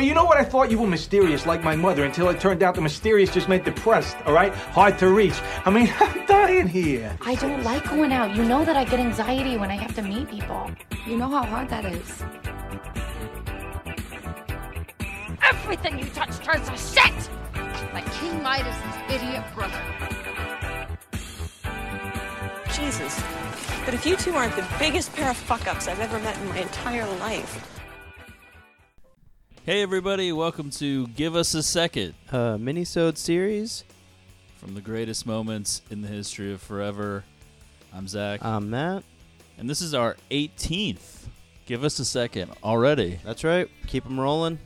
But you know what? I thought you were mysterious like my mother until it turned out the mysterious just meant depressed, all right? Hard to reach. I mean, I'm dying here. I don't like going out. You know that I get anxiety when I have to meet people. You know how hard that is. Everything you touch turns to shit! Like King Midas's idiot brother. Jesus. But if you two aren't the biggest pair of fuck-ups I've ever met in my entire life. Hey everybody, welcome to Give Us a Second. Minisode series. From the greatest moments in the history of forever. I'm Zach. I'm Matt. And this is our 18th. Give Us a Second already. That's right. Keep them rolling.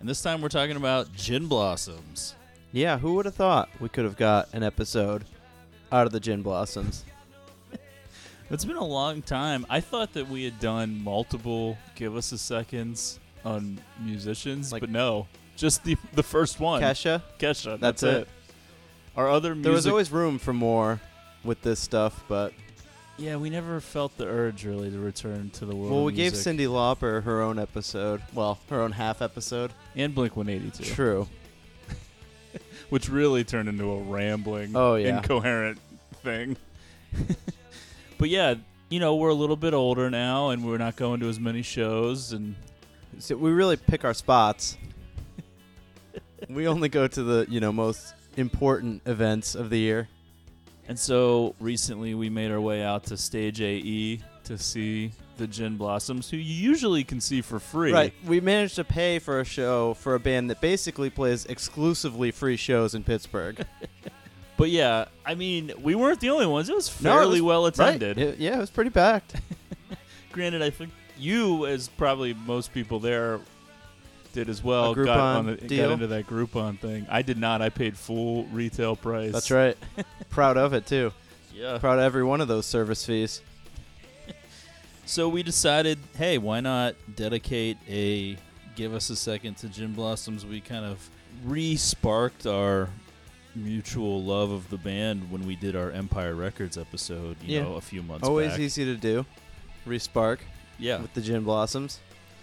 And this time we're talking about Gin Blossoms. Yeah, who would have thought we could have got an episode out of the Gin Blossoms? It's been a long time. I thought that we had done multiple Give Us a Seconds on musicians, like, but no. Just the first one. Kesha. That's it. Our other music... There was always room for more with this stuff, but... Yeah, we never felt the urge, really, to return to the world Well, we of music. Gave Cyndi Lauper her own episode. Well, her own half episode. And Blink-182. True. Which really turned into a rambling, incoherent thing. But yeah, you know, we're a little bit older now, and we're not going to as many shows, and so we really pick our spots. We only go to the, you know, most important events of the year. And so recently we made our way out to Stage AE to see the Gin Blossoms, who you usually can see for free. Right. We managed to pay for a show for a band that basically plays exclusively free shows in Pittsburgh. But yeah, I mean, we weren't the only ones. It was fairly well attended. Right. Yeah, it was pretty packed. Granted, I think you, as probably most people there, did as well. Got into that Groupon thing. I did not. I paid full retail price. That's right. Proud of it, too. Yeah. Proud of every one of those service fees. So we decided, hey, why not dedicate a Give Us a Second to Gin Blossoms? We kind of re-sparked our mutual love of the band when we did our Empire Records episode, you know, a few months back. Always easy to do. Respark. Yeah. With the Gin Blossoms.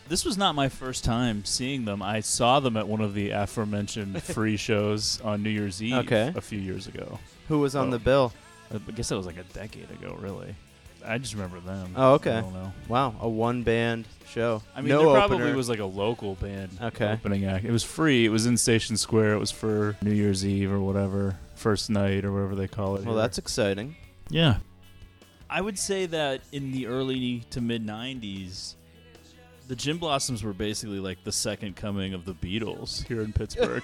This was not my first time seeing them. I saw them at one of the aforementioned free shows on New Year's Eve a few years ago. Who was on the bill? I guess that was like a decade ago, really. I just remember them. Oh, okay. I don't know. Wow. A one-band show. I mean, there probably was like a local band opening act. It was free. It was in Station Square. It was for New Year's Eve or whatever, first night or whatever they call it. Well, that's exciting. Yeah. I would say that in the early to mid-90s, the Gin Blossoms were basically like the second coming of the Beatles here in Pittsburgh.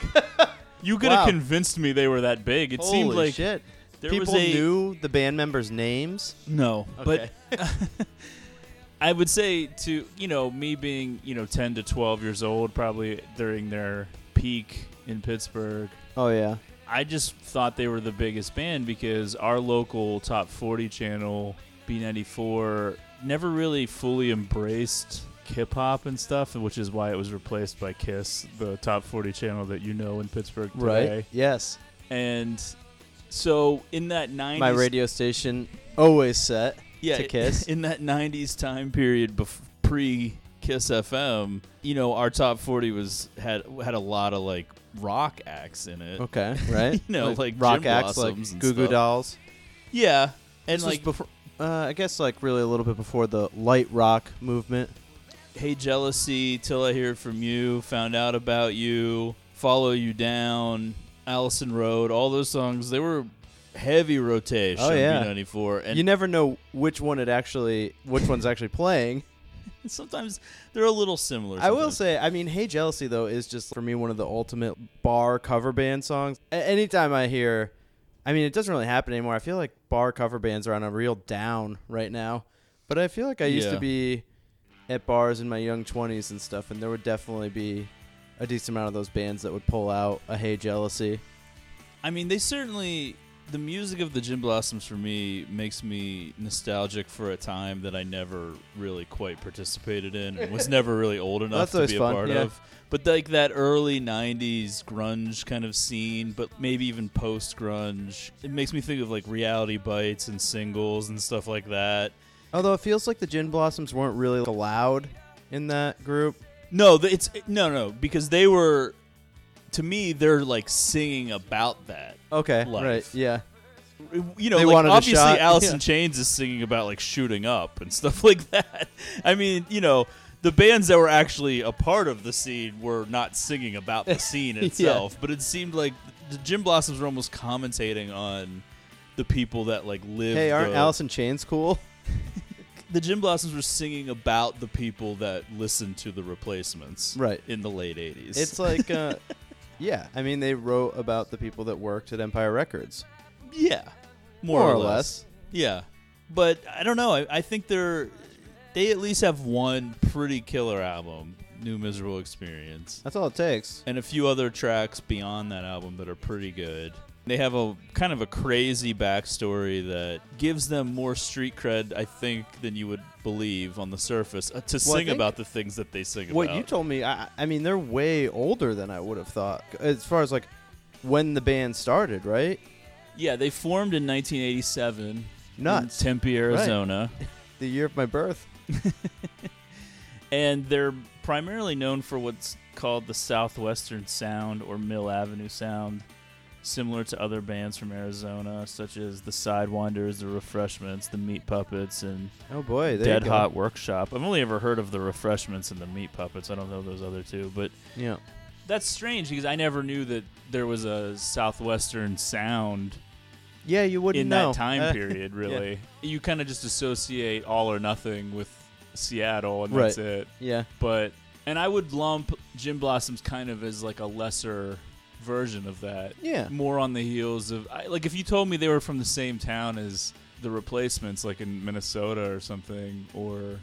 You could have convinced me they were that big. It seemed like... Holy shit. People knew the band members' names? No, but I would say to, you know, me being, you know, 10 to 12 years old, probably during their peak in Pittsburgh. Oh, yeah. I just thought they were the biggest band because our local Top 40 channel, B94, never really fully embraced hip-hop and stuff, which is why it was replaced by KISS, the Top 40 channel that you know in Pittsburgh today. Right, yes. And... So in that 90s, my radio station always set to KISS. In that 90s time period pre-KISS FM, you know, our Top 40 had a lot of like rock acts in it. Okay, right? You know, like rock acts, like Goo Goo Dolls. Yeah, and this like before, I guess like really a little bit before the light rock movement. Hey Jealousy, Till I Hear From You, Found Out About You, Follow You Down. Allison Road, all those songs, they were heavy rotation B94. And you never know which one's actually playing. Sometimes they're a little similar. Sometimes. I will say, I mean, Hey Jealousy, though, is just, for me, one of the ultimate bar cover band songs. Anytime I hear, I mean, it doesn't really happen anymore. I feel like bar cover bands are on a real down right now. But I feel like I used to be at bars in my young 20s and stuff, and there would definitely be a decent amount of those bands that would pull out a Hey Jealousy. I mean, they certainly... The music of the Gin Blossoms, for me, makes me nostalgic for a time that I never really quite participated in and was never really old enough to be a part of. But like that early 90s grunge kind of scene, but maybe even post-grunge. It makes me think of like Reality Bites and Singles and stuff like that. Although it feels like the Gin Blossoms weren't really allowed in that group. No, because they were, to me, they're like singing about that. Okay, life. Right, yeah. You know, like, obviously Alice in Chains is singing about like shooting up and stuff like that. I mean, you know, the bands that were actually a part of the scene were not singing about the scene itself, yeah. But it seemed like the Gin Blossoms were almost commentating on the people that like lived. Hey, aren't Alice in Chains cool? The Gin Blossoms were singing about the people that listened to The Replacements, right, in the late 80s. It's like, yeah, I mean, they wrote about the people that worked at Empire Records. Yeah, more or less. Yeah, but I don't know. I think they at least have one pretty killer album, New Miserable Experience. That's all it takes. And a few other tracks beyond that album that are pretty good. They have a kind of a crazy backstory that gives them more street cred, I think, than you would believe on the surface to sing about the things that they sing about. What you told me, I mean, they're way older than I would have thought as far as like when the band started, right? Yeah, they formed in 1987 in Tempe, Arizona. Right. The year of my birth. And they're primarily known for what's called the Southwestern Sound or Mill Avenue Sound, similar to other bands from Arizona, such as the Sidewinders, the Refreshments, the Meat Puppets, and Dead Hot Workshop. I've only ever heard of the Refreshments and the Meat Puppets. I don't know those other two, but yeah, that's strange because I never knew that there was a Southwestern Sound. Yeah, you wouldn't in know. That time period, really. Yeah. You kind of just associate all or nothing with Seattle, and that's it. Yeah. But, and I would lump Gin Blossoms kind of as like a lesser version of that. Yeah. More on the heels of, like, if you told me they were from the same town as The Replacements, like in Minnesota or something, or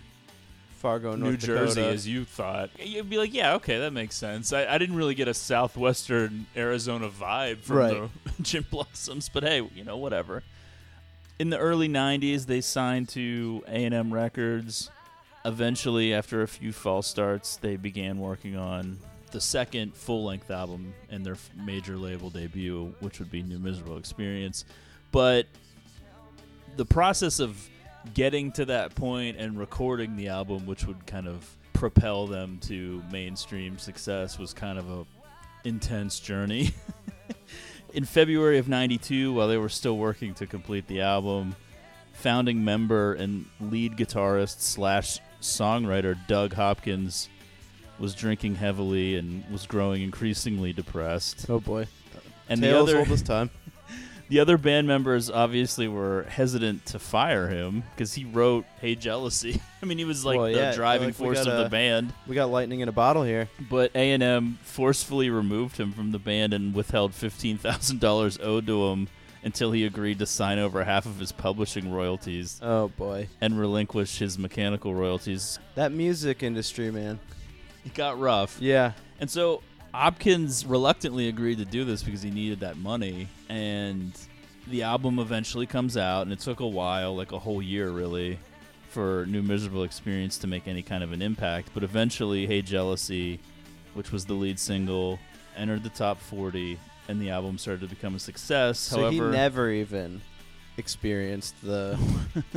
Fargo, North Dakota. New Jersey, as you thought. You'd be like, yeah, okay, that makes sense. I didn't really get a Southwestern Arizona vibe from the Gin Blossoms, but hey, you know, whatever. In the early 90s, they signed to A&M Records. Eventually, after a few false starts, they began working on the second full-length album and their major label debut, which would be New Miserable Experience. But the process of getting to that point and recording the album, which would kind of propel them to mainstream success, was kind of a intense journey. In February of 92, while they were still working to complete the album, founding member and lead guitarist / songwriter Doug Hopkins was drinking heavily and was growing increasingly depressed. Oh boy. And Tales all this time. The other band members obviously were hesitant to fire him because he wrote "Hey Jealousy." I mean, he was like the driving force of the band. We got lightning in a bottle here. But A&M forcefully removed him from the band and withheld $15,000 owed to him until he agreed to sign over half of his publishing royalties. Oh boy! And relinquish his mechanical royalties. That music industry, man, it got rough. Yeah, and so Hopkins reluctantly agreed to do this because he needed that money, and the album eventually comes out, and it took a while, like a whole year really, for New Miserable Experience to make any kind of an impact, but eventually Hey Jealousy, which was the lead single, entered the top 40, and the album started to become a success. So however, he never even experienced the...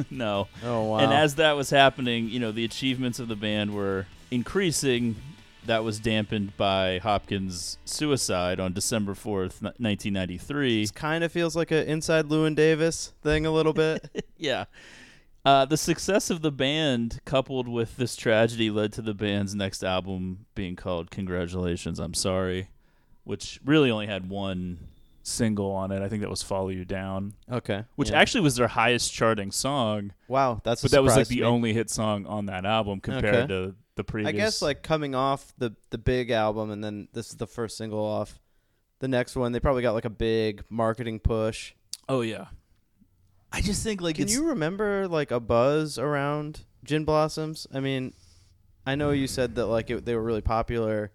No. Oh, wow. And as that was happening, you know, the achievements of the band were increasing. That was dampened by Hopkins' suicide on December 4th, 1993. It kind of feels like an inside Lewin Davis thing a little bit. Yeah. The success of the band coupled with this tragedy led to the band's next album being called Congratulations, I'm Sorry, which really only had one single on it. I think that was Follow You Down. Okay. Which actually was their highest charting song. Wow, that's a surprise. But that was like the only hit song on that album compared to... the previous. I guess like coming off the big album, and then this is the first single off the next one, they probably got like a big marketing push. Oh yeah. I just think like, can you remember like a buzz around Gin Blossoms? I mean, I know you said that like they were really popular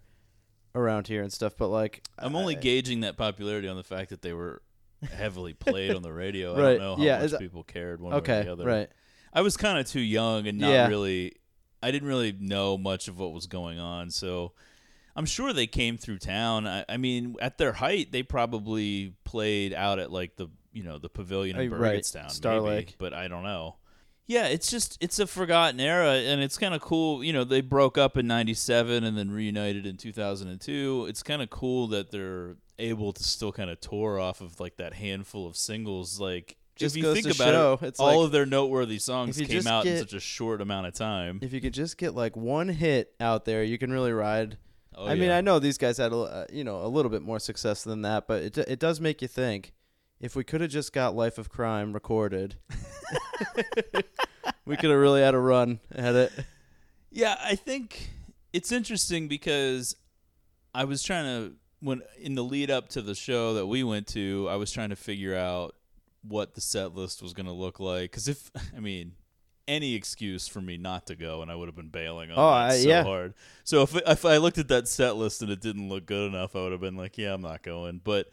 around here and stuff, but like I'm only gauging that popularity on the fact that they were heavily played on the radio. Right. I don't know how much people cared one way or the other. Right. I was kind of too young and not really. I didn't really know much of what was going on, so I'm sure they came through town. I mean, at their height, they probably played out at like the Pavilion in Burgettstown, Star Lake, but I don't know. Yeah, it's just, it's a forgotten era, and it's kind of cool. You know, they broke up in 97 and then reunited in 2002. It's kind of cool that they're able to still kind of tour off of, like, that handful of singles. Like, just if you think about show, it, all like, of their noteworthy songs came out in such a short amount of time. If you could just get, like, one hit out there, you can really ride. Oh, I mean, I know these guys had, a little bit more success than that, but it does make you think. If we could have just got Life of Crime recorded, we could have really had a run at it. Yeah, I think it's interesting because I was trying to, when in the lead up to the show that we went to, I was trying to figure out what the set list was going to look like. Because any excuse for me not to go, and I would have been bailing on hard. So if I looked at that set list and it didn't look good enough, I would have been like, yeah, I'm not going. But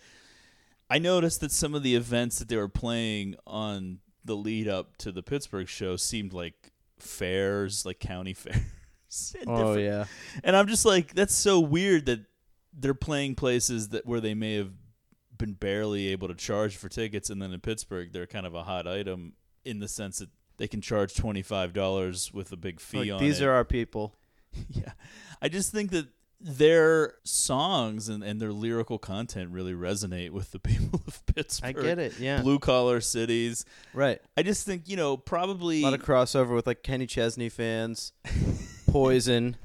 I noticed that some of the events that they were playing on the lead up to the Pittsburgh show seemed like fairs, like county fairs. Oh, yeah. And I'm just like, that's so weird that they're playing places that where they may have been barely able to charge for tickets. And then in Pittsburgh, they're kind of a hot item in the sense that they can charge $25 with a big fee on it. These are our people. Yeah. I just think that their songs and their lyrical content really resonate with the people of Pittsburgh. I get it, yeah. Blue-collar cities. Right. I just think, probably... A lot of crossover with, like, Kenny Chesney fans, Poison.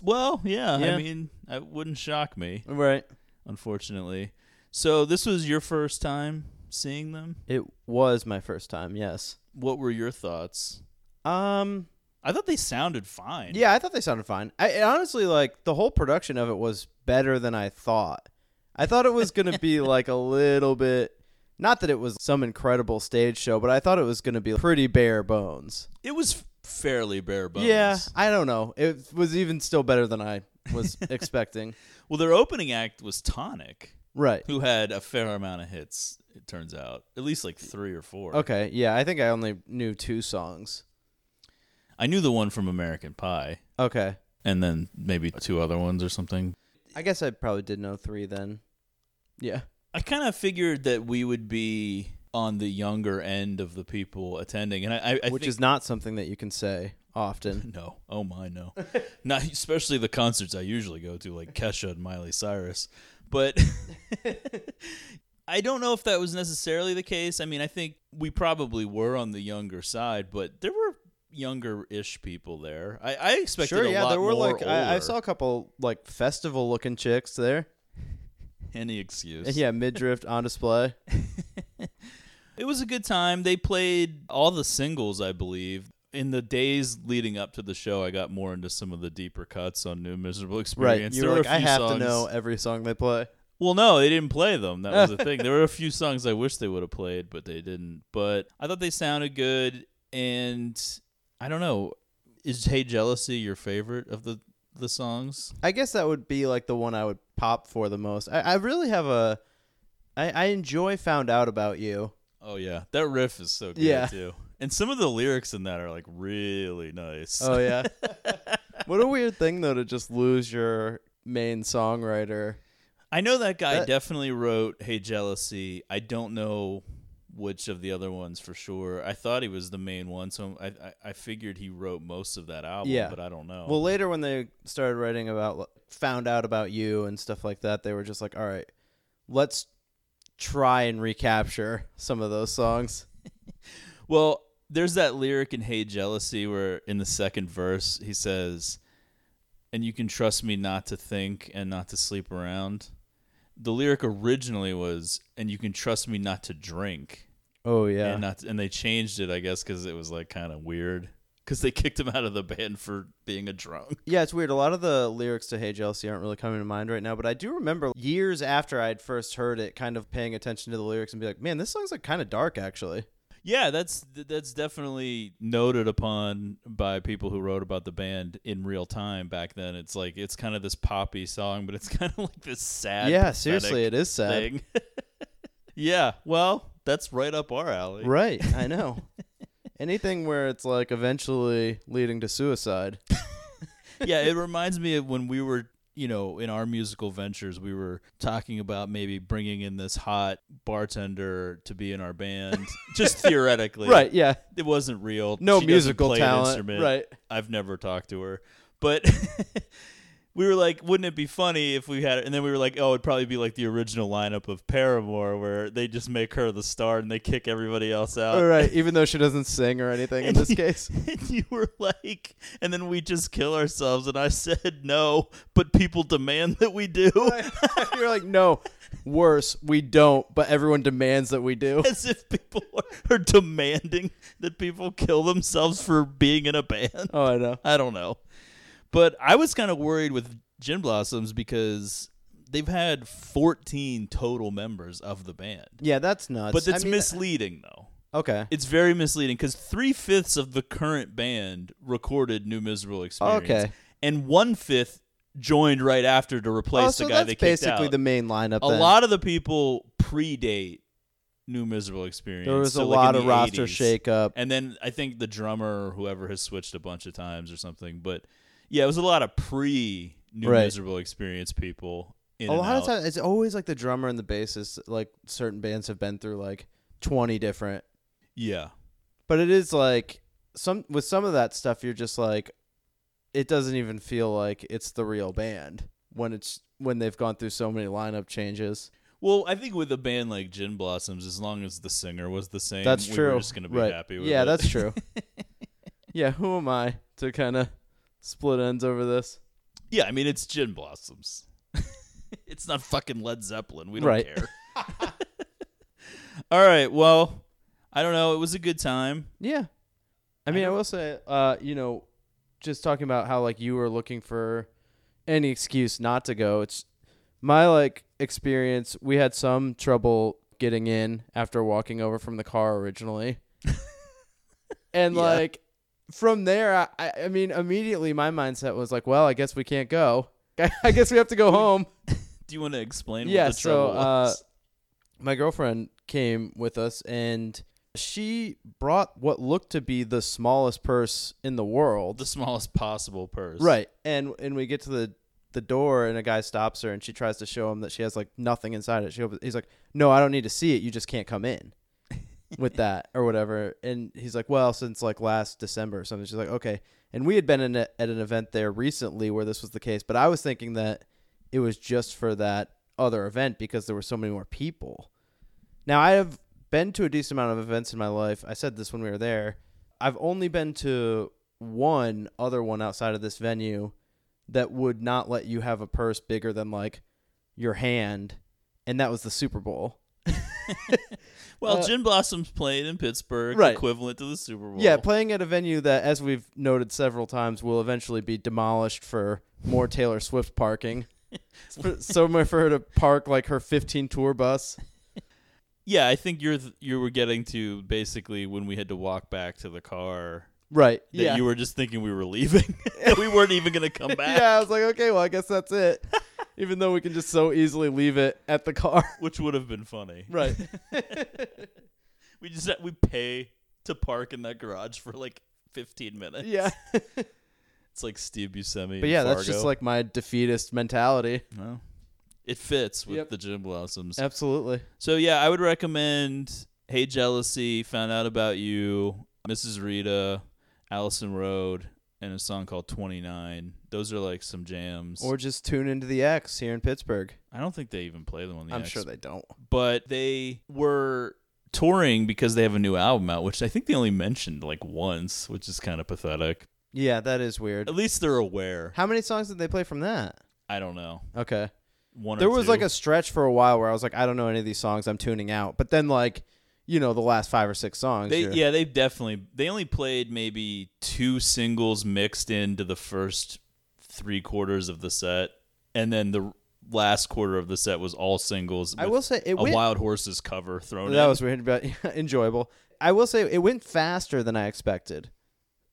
Well, yeah. I mean, it wouldn't shock me. Right. Unfortunately. So this was your first time seeing them? It was my first time, yes. What were your thoughts? I thought they sounded fine. Yeah, I thought they sounded fine. I honestly, like, the whole production of it was better than I thought. I thought it was going to be, like, a little bit... Not that it was some incredible stage show, but I thought it was going to be pretty bare bones. It was fairly bare bones. Yeah, I don't know. It was even still better than I was expecting. Well, their opening act was Tonic. Right. Who had a fair amount of hits, it turns out. At least, like, 3 or 4. Okay, yeah. I think I only knew 2 songs. I knew the one from American Pie. Okay. And then maybe 2 other ones or something. I guess I probably did know 3 then. Yeah. I kind of figured that we would be on the younger end of the people attending. And I think is not something that you can say often. No. Oh, my, no. Not especially the concerts I usually go to, like Kesha and Miley Cyrus. But... I don't know if that was necessarily the case. I mean, I think we probably were on the younger side, but there were... younger-ish people there. I expected a lot there were more like older. I saw a couple like festival-looking chicks there. Any excuse. Yeah, midriff on display. It was a good time. They played all the singles, I believe. In the days leading up to the show, I got more into some of the deeper cuts on New Miserable Experience. Right, you were like, I have to know every song they play. Well, no, they didn't play them. That was the thing. There were a few songs I wish they would have played, but they didn't. But I thought they sounded good, and... I don't know. Is Hey Jealousy your favorite of the songs? I guess that would be like the one I would pop for the most. I really have I enjoy Found Out About You. Oh, yeah. That riff is so good, too. And some of the lyrics in that are like really nice. Oh, yeah. What a weird thing, though, to just lose your main songwriter. I know that guy definitely wrote Hey Jealousy. I don't know... which of the other ones for sure. I thought he was the main one, so I figured he wrote most of that album, but I don't know. Well, later when they started writing about Found Out About You and stuff like that, they were just like, all right, let's try and recapture some of those songs. Well, there's that lyric in Hey Jealousy where in the second verse he says, and you can trust me not to think and not to sleep around. The lyric originally was, and you can trust me not to drink. Oh, yeah. And they changed it, I guess, because it was like kind of weird. Because they kicked him out of the band for being a drunk. Yeah, it's weird. A lot of the lyrics to Hey Jealousy aren't really coming to mind right now. But I do remember years after I had first heard it, kind of paying attention to the lyrics and be like, man, this song's like kind of dark, actually. Yeah, that's definitely noted upon by people who wrote about the band in real time back then. It's like it's kind of this poppy song, but it's kind of like this sad. Yeah, seriously, it is sad. Thing. Yeah, well, that's right up our alley. Right, I know. Anything where it's like eventually leading to suicide. Yeah, it reminds me of when we were you know, in our musical ventures, we were talking about maybe bringing in this hot bartender to be in our band, just theoretically. Right, yeah. It wasn't real. No, she musical doesn't play talent. An instrument. Right. I've never talked to her. But we were like, wouldn't it be funny if we had it? And then we were like, oh, it'd probably be like the original lineup of Paramore where they just make her the star and they kick everybody else out. All right, even though she doesn't sing or anything in this case. And you were like, and then we just kill ourselves. And I said, no, but people demand that we do. Right. You were like, no, worse, we don't, but everyone demands that we do. As if people are demanding that people kill themselves for being in a band. Oh, I know. I don't know. But I was kind of worried with Gin Blossoms because they've had 14 total members of the band. Yeah, that's nuts. But it's misleading, though. Okay. It's very misleading because 3/5 of the current band recorded New Miserable Experience. Okay. And 1/5 joined right after to replace the guy they kicked out. So that's basically the main lineup. A lot of the people predate New Miserable Experience. There was a lot of roster shakeup. And then I think the drummer or whoever has switched a bunch of times or something, but... yeah, it was a lot of pre-New Miserable Experience people. A lot of times, it's always like the drummer and the bassist. Like certain bands have been through like 20 different. Yeah, but it is like with some of that stuff, you're just like, it doesn't even feel like it's the real band when they've gone through so many lineup changes. Well, I think with a band like Gin Blossoms, as long as the singer was the same, that's true. We were just gonna be happy with it. Yeah, that's true. Yeah, who am I to kind of split ends over this? Yeah, I mean, it's Gin Blossoms. It's not fucking Led Zeppelin. We don't care. All right. Well, I don't know. It was a good time. Yeah. I mean, I will say, you know, just talking about how, like, you were looking for any excuse not to go. It's my, like, experience. We had some trouble getting in after walking over from the car originally. And, like... from there, I mean, immediately my mindset was like, well, I guess we can't go. I guess we have to go home. Do you want to explain what the trouble was? My girlfriend came with us, and she brought what looked to be the smallest purse in the world. The smallest possible purse. Right. And we get to the door, and a guy stops her, and she tries to show him that she has, like, nothing inside it. He's like, no, I don't need to see it. You just can't come in with that or whatever. And he's like, well, since like last December or something. She's like, okay. And we had been at an event there recently where this was the case, but I was thinking that it was just for that other event because there were so many more people. Now, I have been to a decent amount of events in my life. I said this when we were there. I've only been to one other one outside of this venue that would not let you have a purse bigger than like your hand, and that was the Super Bowl. Well, Gin Blossoms played in Pittsburgh, equivalent to the Super Bowl. Yeah, playing at a venue that, as we've noted several times, will eventually be demolished for more Taylor Swift parking. Somewhere for her to park like her 15 tour bus. Yeah, I think you were getting to basically when we had to walk back to the car. Right. That you were just thinking we were leaving. That we weren't even going to come back. Yeah, I was like, okay, well, I guess that's it. Even though we can just so easily leave it at the car. Which would have been funny. Right. We pay to park in that garage for like 15 minutes. Yeah. It's like Steve Buscemi. But yeah, Fargo. That's just like my defeatist mentality. Well, it fits with the Gin Blossoms. Absolutely. So yeah, I would recommend Hey Jealousy, Found Out About You, Mrs. Rita, Allison Road, and a song called 29. Those are like some jams. Or just tune into the X here in Pittsburgh. I don't think they even play them on the X. I'm sure they don't. But they were touring because they have a new album out, which I think they only mentioned like once, which is kind of pathetic. Yeah, that is weird. At least they're aware. How many songs did they play from that? I don't know. Okay. There was like a stretch for a while where I was like, I don't know any of these songs. I'm tuning out. But then like... you know, the last 5 or 6 songs. They only played maybe 2 singles mixed into the first 3 quarters of the set, and then the last quarter of the set was all singles. I will say Wild Horses cover thrown in. That was weird, but enjoyable. I will say it went faster than I expected.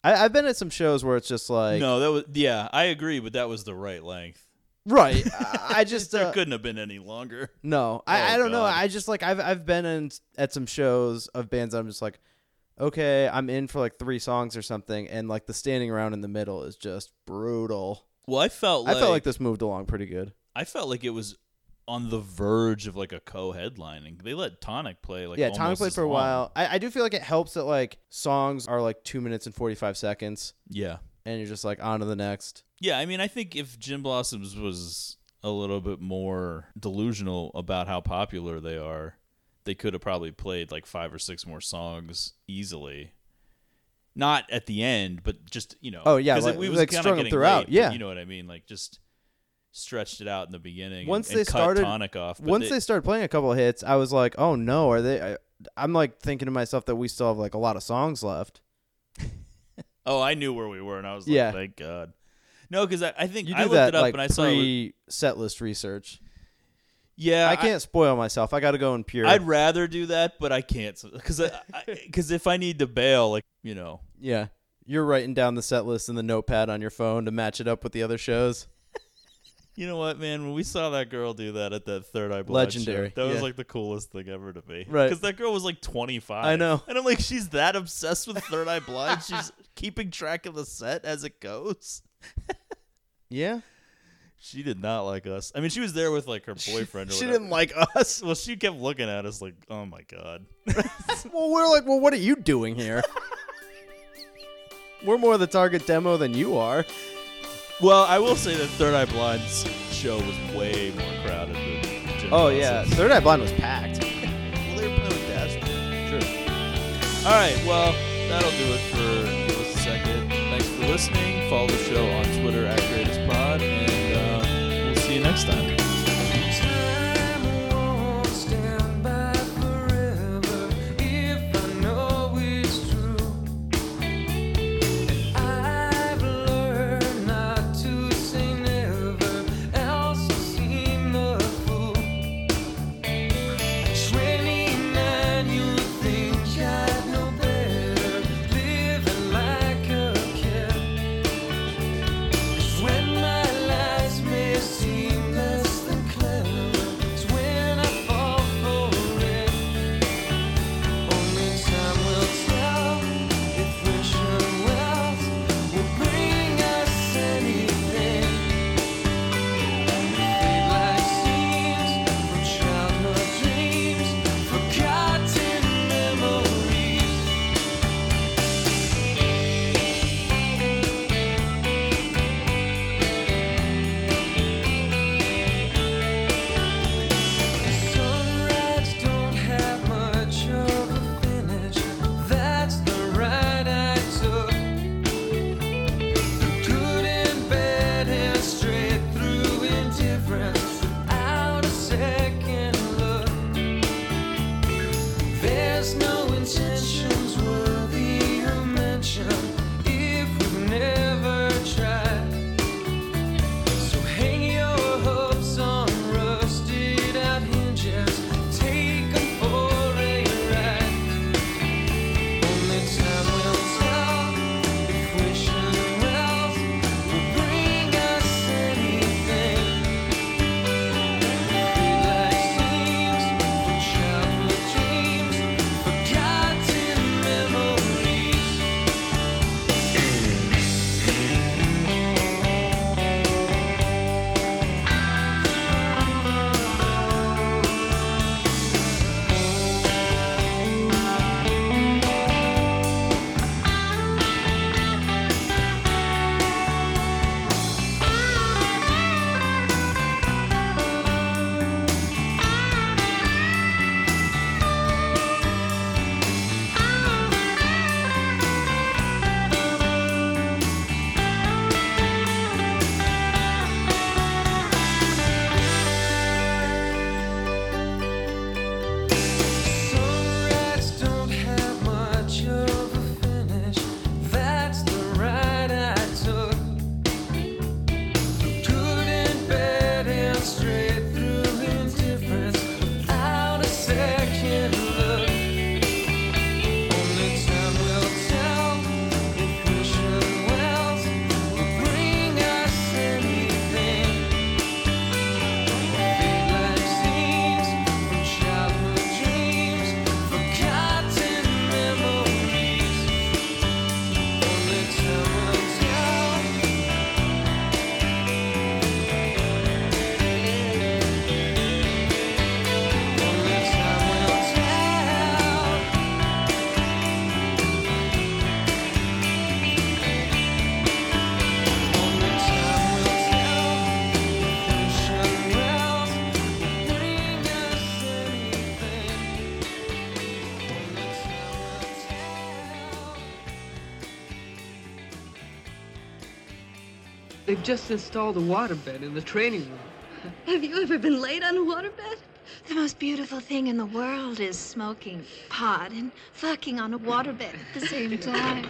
I've been at some shows where it's just like I agree, but that was the right length. Right. I just there couldn't have been any longer. No. I don't know. I just like I've been at some shows of bands that I'm just like, okay, I'm in for like 3 songs or something, and like the standing around in the middle is just brutal. Well, I felt like this moved along pretty good. I felt like it was on the verge of like a co-headlining. They let Tonic play like Tonic played for a while. I do feel like it helps that like songs are like 2 minutes and 45 seconds. Yeah, and you're just like on to the next. Yeah, I mean, I think if Gin Blossoms was a little bit more delusional about how popular they are, they could have probably played like 5 or 6 more songs easily. Not at the end, but just, you know. Oh, yeah. Because we was like kind of getting throughout. Late, yeah. You know what I mean? Like, just stretched it out in the beginning and cut Tonic off. But once they started playing a couple of hits, I was like, oh, no. Are they? I'm like thinking to myself that we still have like a lot of songs left. Oh, I knew where we were, and I was like, thank God. No, because I think I looked it up like, and I saw set list research. Yeah, I can't spoil myself. I got to go in pure. I'd rather do that, but I can't because if I need to bail, like, you know. Yeah, you're writing down the set list in the notepad on your phone to match it up with the other shows. You know what, man? When we saw that girl do that at that Third Eye Blind legendary show, that was like the coolest thing ever to me. Right? Because that girl was like 25. I know, and I'm like, she's that obsessed with Third Eye Blind. She's keeping track of the set as it goes. Yeah. She did not like us. I mean, she was there with like her boyfriend. She didn't like us. Well, she kept looking at us like, oh my God. Well, we're like, well, what are you doing here? We're more the target demo than you are. Well, I will say that Third Eye Blind's show was way more crowded than Gin Blossoms. Oh, yeah. Third Eye Blind was packed. Well, they were playing with Dash True. All right. Well, that'll do it for just a second. Thanks for listening. Follow the show on Twitter at GreatestPod. And see you next time. They've just installed a waterbed in the training room. Have you ever been laid on a waterbed? The most beautiful thing in the world is smoking pot and fucking on a waterbed at the same time.